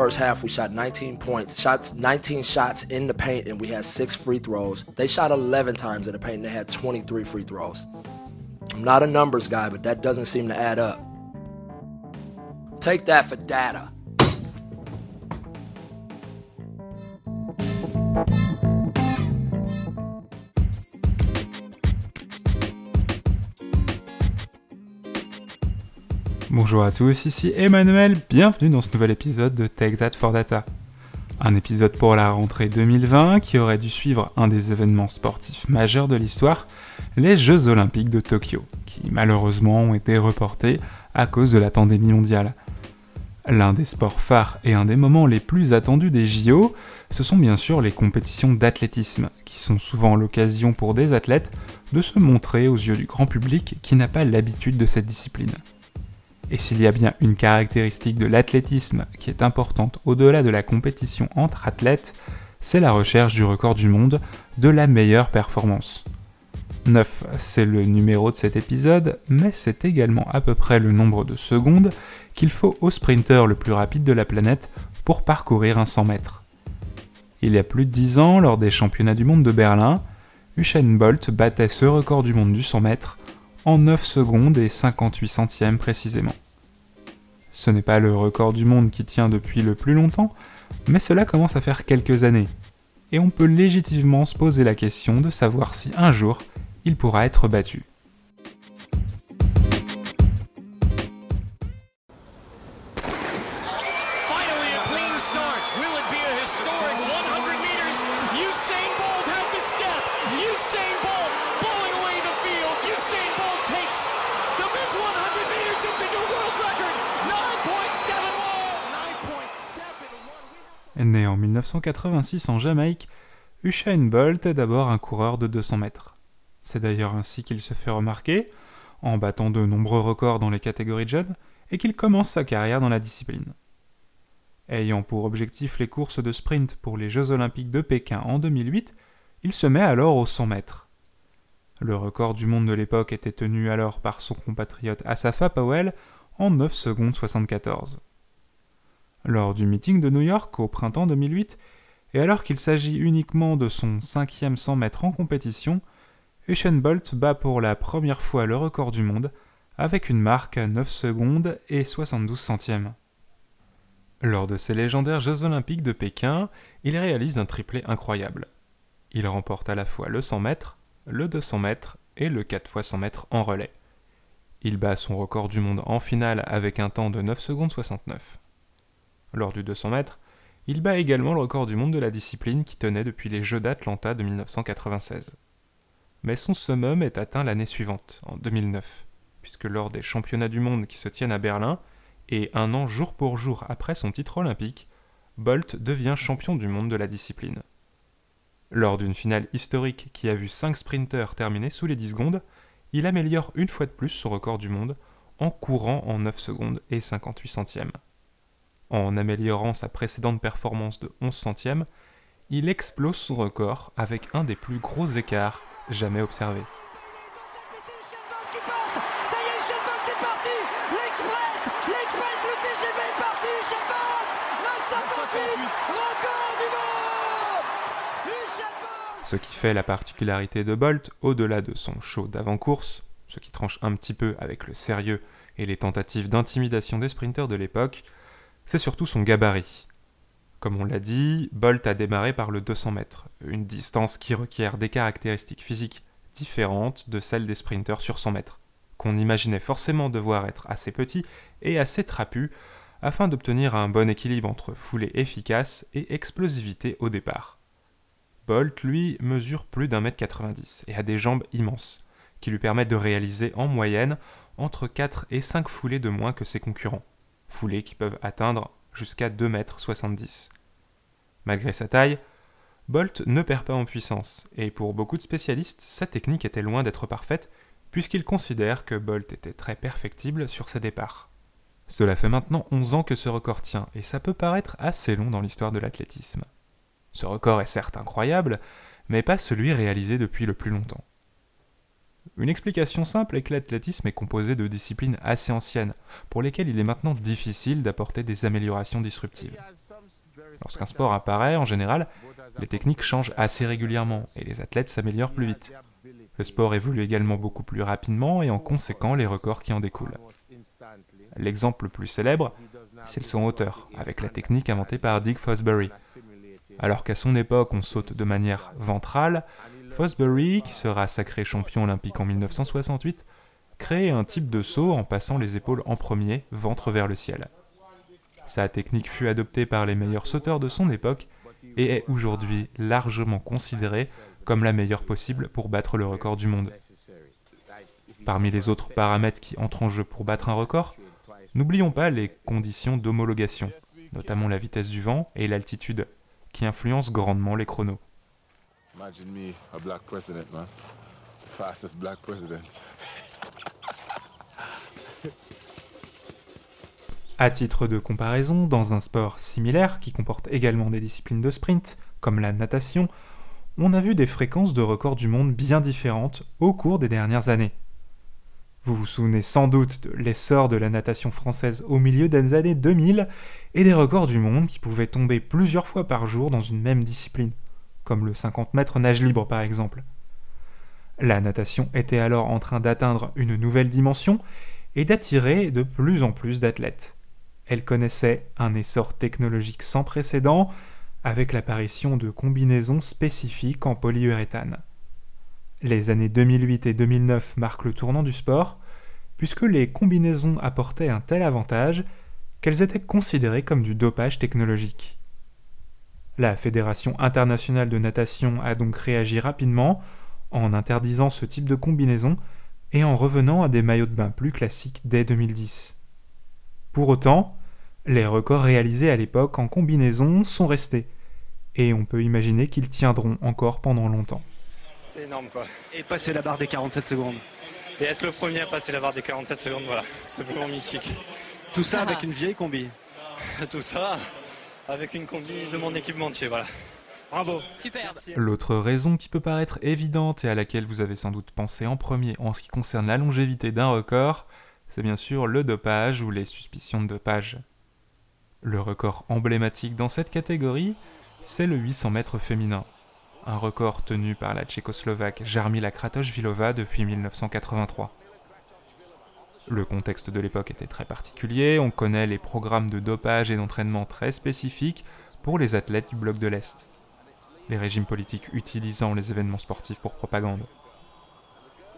First half, we shot 19 points, shot 19 shots in the paint, and we had 6 free throws. They shot 11 times in the paint, and they had 23 free throws. I'm not a numbers guy, but that doesn't seem to add up. Take that for data. Bonjour à tous, ici Emmanuel, bienvenue dans ce nouvel épisode de Take That For Data. Un épisode pour la rentrée 2020 qui aurait dû suivre un des événements sportifs majeurs de l'histoire, les Jeux Olympiques de Tokyo, qui malheureusement ont été reportés à cause de la pandémie mondiale. L'un des sports phares et un des moments les plus attendus des JO, ce sont bien sûr les compétitions d'athlétisme, qui sont souvent l'occasion pour des athlètes de se montrer aux yeux du grand public qui n'a pas l'habitude de cette discipline. Et s'il y a bien une caractéristique de l'athlétisme qui est importante au-delà de la compétition entre athlètes, c'est la recherche du record du monde, de la meilleure performance. 9, c'est le numéro de cet épisode, mais c'est également à peu près le nombre de secondes qu'il faut au sprinter le plus rapide de la planète pour parcourir un 100 mètres. Il y a plus de 10 ans, lors des championnats du monde de Berlin, Usain Bolt battait ce record du monde du 100 mètres en 9 secondes et 58 centièmes précisément. Ce n'est pas le record du monde qui tient depuis le plus longtemps, mais cela commence à faire quelques années, et on peut légitimement se poser la question de savoir si un jour il pourra être battu. Né en 1986 en Jamaïque, Usain Bolt est d'abord un coureur de 200 mètres. C'est d'ailleurs ainsi qu'il se fait remarquer, en battant de nombreux records dans les catégories de jeunes, et qu'il commence sa carrière dans la discipline. Ayant pour objectif les courses de sprint pour les Jeux Olympiques de Pékin en 2008, il se met alors aux 100 mètres. Le record du monde de l'époque était tenu alors par son compatriote Asafa Powell en 9 secondes 74. Lors du meeting de New York au printemps 2008, et alors qu'il s'agit uniquement de son 5e 100 mètres en compétition, Usain Bolt bat pour la première fois le record du monde avec une marque à 9 secondes et 72 centièmes. Lors de ces légendaires Jeux Olympiques de Pékin, il réalise un triplé incroyable. Il remporte à la fois le 100 mètres, le 200 mètres et le 4x100 mètres en relais. Il bat son record du monde en finale avec un temps de 9 secondes 69. Lors du 200 mètres, il bat également le record du monde de la discipline qui tenait depuis les Jeux d'Atlanta de 1996. Mais son summum est atteint l'année suivante, en 2009, puisque lors des championnats du monde qui se tiennent à Berlin, et un an jour pour jour après son titre olympique, Bolt devient champion du monde de la discipline. Lors d'une finale historique qui a vu 5 sprinteurs terminer sous les 10 secondes, il améliore une fois de plus son record du monde en courant en 9 secondes et 58 centièmes. En améliorant sa précédente performance de 11 centièmes, il explose son record avec un des plus gros écarts jamais observés. Ce qui fait la particularité de Bolt, au-delà de son show d'avant-course, ce qui tranche un petit peu avec le sérieux et les tentatives d'intimidation des sprinteurs de l'époque, c'est surtout son gabarit. Comme on l'a dit, Bolt a démarré par le 200 mètres, une distance qui requiert des caractéristiques physiques différentes de celles des sprinteurs sur 100 mètres, qu'on imaginait forcément devoir être assez petit et assez trapu afin d'obtenir un bon équilibre entre foulée efficace et explosivité au départ. Bolt, lui, mesure plus d'1m90 et a des jambes immenses, qui lui permettent de réaliser en moyenne entre 4 et 5 foulées de moins que ses concurrents. Foulées qui peuvent atteindre jusqu'à 2,70 m. Malgré sa taille, Bolt ne perd pas en puissance, et pour beaucoup de spécialistes, sa technique était loin d'être parfaite, puisqu'ils considèrent que Bolt était très perfectible sur ses départs. Cela fait maintenant 11 ans que ce record tient, et ça peut paraître assez long dans l'histoire de l'athlétisme. Ce record est certes incroyable, mais pas celui réalisé depuis le plus longtemps. Une explication simple est que l'athlétisme est composé de disciplines assez anciennes, pour lesquelles il est maintenant difficile d'apporter des améliorations disruptives. Lorsqu'un sport apparaît, en général, les techniques changent assez régulièrement et les athlètes s'améliorent plus vite. Le sport évolue également beaucoup plus rapidement et en conséquent les records qui en découlent. L'exemple le plus célèbre, c'est le saut en hauteur, avec la technique inventée par Dick Fosbury. Alors qu'à son époque on saute de manière ventrale, Fosbury, qui sera sacré champion olympique en 1968, crée un type de saut en passant les épaules en premier, ventre vers le ciel. Sa technique fut adoptée par les meilleurs sauteurs de son époque et est aujourd'hui largement considérée comme la meilleure possible pour battre le record du monde. Parmi les autres paramètres qui entrent en jeu pour battre un record, n'oublions pas les conditions d'homologation, notamment la vitesse du vent et l'altitude, qui influencent grandement les chronos. À titre de comparaison, dans un sport similaire qui comporte également des disciplines de sprint, comme la natation, on a vu des fréquences de records du monde bien différentes au cours des dernières années. Vous vous souvenez sans doute de l'essor de la natation française au milieu des années 2000 et des records du monde qui pouvaient tomber plusieurs fois par jour dans une même discipline, comme le 50 mètres nage libre par exemple. La natation était alors en train d'atteindre une nouvelle dimension et d'attirer de plus en plus d'athlètes. Elle connaissait un essor technologique sans précédent, avec l'apparition de combinaisons spécifiques en polyuréthane. Les années 2008 et 2009 marquent le tournant du sport, puisque les combinaisons apportaient un tel avantage qu'elles étaient considérées comme du dopage technologique. La Fédération internationale de natation a donc réagi rapidement en interdisant ce type de combinaison et en revenant à des maillots de bain plus classiques dès 2010. Pour autant, les records réalisés à l'époque en combinaison sont restés, et on peut imaginer qu'ils tiendront encore pendant longtemps. C'est énorme quoi. Et passer la barre des 47 secondes. Et être le premier à passer la barre des 47 secondes, voilà, c'est vraiment mythique. Tout ça avec une vieille combi. Tout ça avec une combi de mon équipementier, voilà. Bravo. Superbe. L'autre raison qui peut paraître évidente et à laquelle vous avez sans doute pensé en premier en ce qui concerne la longévité d'un record, c'est bien sûr le dopage ou les suspicions de dopage. Le record emblématique dans cette catégorie, c'est le 800 mètres féminin, un record tenu par la tchécoslovaque Jarmila Kratochvilova depuis 1983. Le contexte de l'époque était très particulier, on connaît les programmes de dopage et d'entraînement très spécifiques pour les athlètes du bloc de l'Est, les régimes politiques utilisant les événements sportifs pour propagande.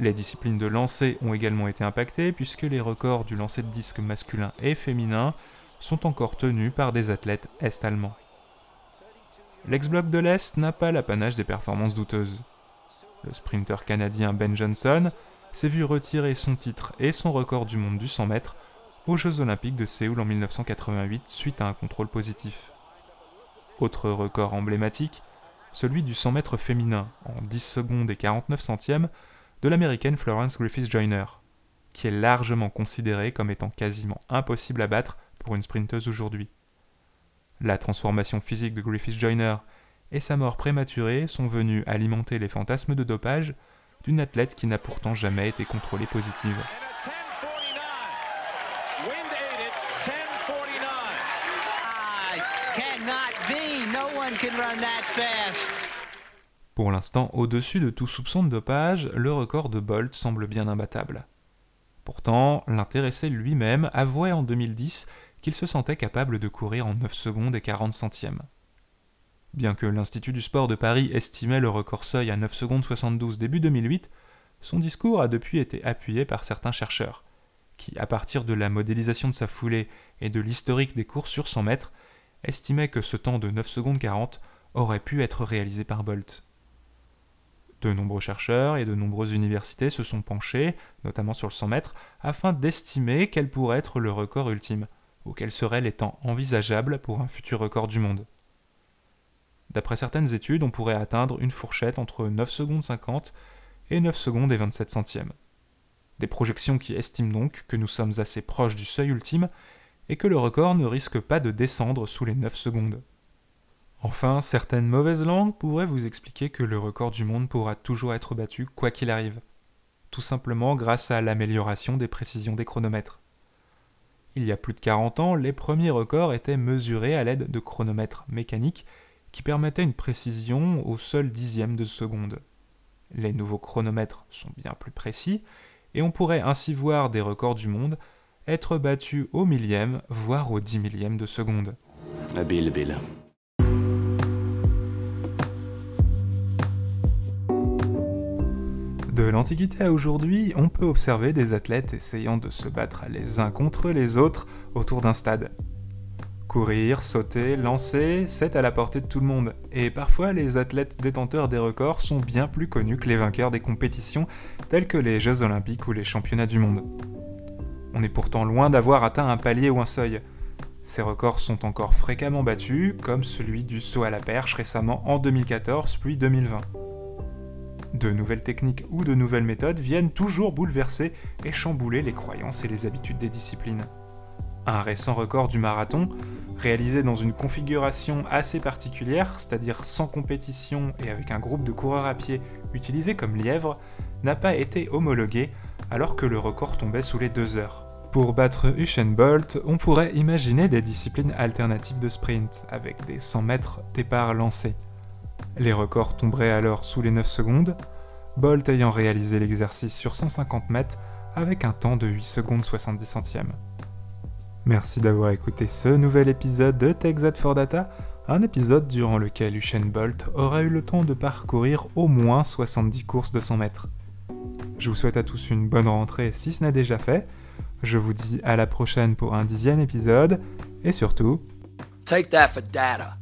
Les disciplines de lancer ont également été impactées puisque les records du lancer de disque masculin et féminin sont encore tenus par des athlètes est-allemands. L'ex-bloc de l'Est n'a pas l'apanage des performances douteuses. Le sprinter canadien Ben Johnson s'est vu retirer son titre et son record du monde du 100 mètres aux Jeux Olympiques de Séoul en 1988 suite à un contrôle positif. Autre record emblématique, celui du 100 mètres féminin en 10 secondes et 49 centièmes de l'américaine Florence Griffith Joyner, qui est largement considérée comme étant quasiment impossible à battre pour une sprinteuse aujourd'hui. La transformation physique de Griffith Joyner et sa mort prématurée sont venues alimenter les fantasmes de dopage d'une athlète qui n'a pourtant jamais été contrôlée positive. Pour l'instant, au-dessus de tout soupçon de dopage, le record de Bolt semble bien imbattable. Pourtant, l'intéressé lui-même avouait en 2010 qu'il se sentait capable de courir en 9 secondes et 40 centièmes. Bien que l'Institut du sport de Paris estimait le record seuil à 9 secondes 72 début 2008, son discours a depuis été appuyé par certains chercheurs, qui, à partir de la modélisation de sa foulée et de l'historique des courses sur 100 mètres, estimaient que ce temps de 9 secondes 40 aurait pu être réalisé par Bolt. De nombreux chercheurs et de nombreuses universités se sont penchés, notamment sur le 100 mètres, afin d'estimer quel pourrait être le record ultime, ou quels seraient les temps envisageables pour un futur record du monde. D'après certaines études, on pourrait atteindre une fourchette entre 9 secondes 50 et 9 secondes et 27 centièmes. Des projections qui estiment donc que nous sommes assez proches du seuil ultime et que le record ne risque pas de descendre sous les 9 secondes. Enfin, certaines mauvaises langues pourraient vous expliquer que le record du monde pourra toujours être battu quoi qu'il arrive, tout simplement grâce à l'amélioration des précisions des chronomètres. Il y a plus de 40 ans, les premiers records étaient mesurés à l'aide de chronomètres mécaniques qui permettaient une précision au seul dixième de seconde. Les nouveaux chronomètres sont bien plus précis, et on pourrait ainsi voir des records du monde être battus au millième, voire au dix millième de seconde. Habile, habile. De l'Antiquité à aujourd'hui, on peut observer des athlètes essayant de se battre les uns contre les autres autour d'un stade. Courir, sauter, lancer, c'est à la portée de tout le monde, et parfois les athlètes détenteurs des records sont bien plus connus que les vainqueurs des compétitions telles que les Jeux Olympiques ou les Championnats du Monde. On est pourtant loin d'avoir atteint un palier ou un seuil. Ces records sont encore fréquemment battus, comme celui du saut à la perche récemment en 2014 puis 2020. De nouvelles techniques ou de nouvelles méthodes viennent toujours bouleverser et chambouler les croyances et les habitudes des disciplines. Un récent record du marathon, réalisé dans une configuration assez particulière, c'est-à-dire sans compétition et avec un groupe de coureurs à pied utilisé comme lièvre, n'a pas été homologué alors que le record tombait sous les 2 heures. Pour battre Usain Bolt, on pourrait imaginer des disciplines alternatives de sprint, avec des 100 mètres départ lancés. Les records tomberaient alors sous les 9 secondes, Bolt ayant réalisé l'exercice sur 150 mètres avec un temps de 8 secondes 70 centièmes. Merci d'avoir écouté ce nouvel épisode de Take That For Data, un épisode durant lequel Usain Bolt aura eu le temps de parcourir au moins 70 courses de 100 mètres. Je vous souhaite à tous une bonne rentrée si ce n'est déjà fait, je vous dis à la prochaine pour un 10e épisode, et surtout... Take that for data.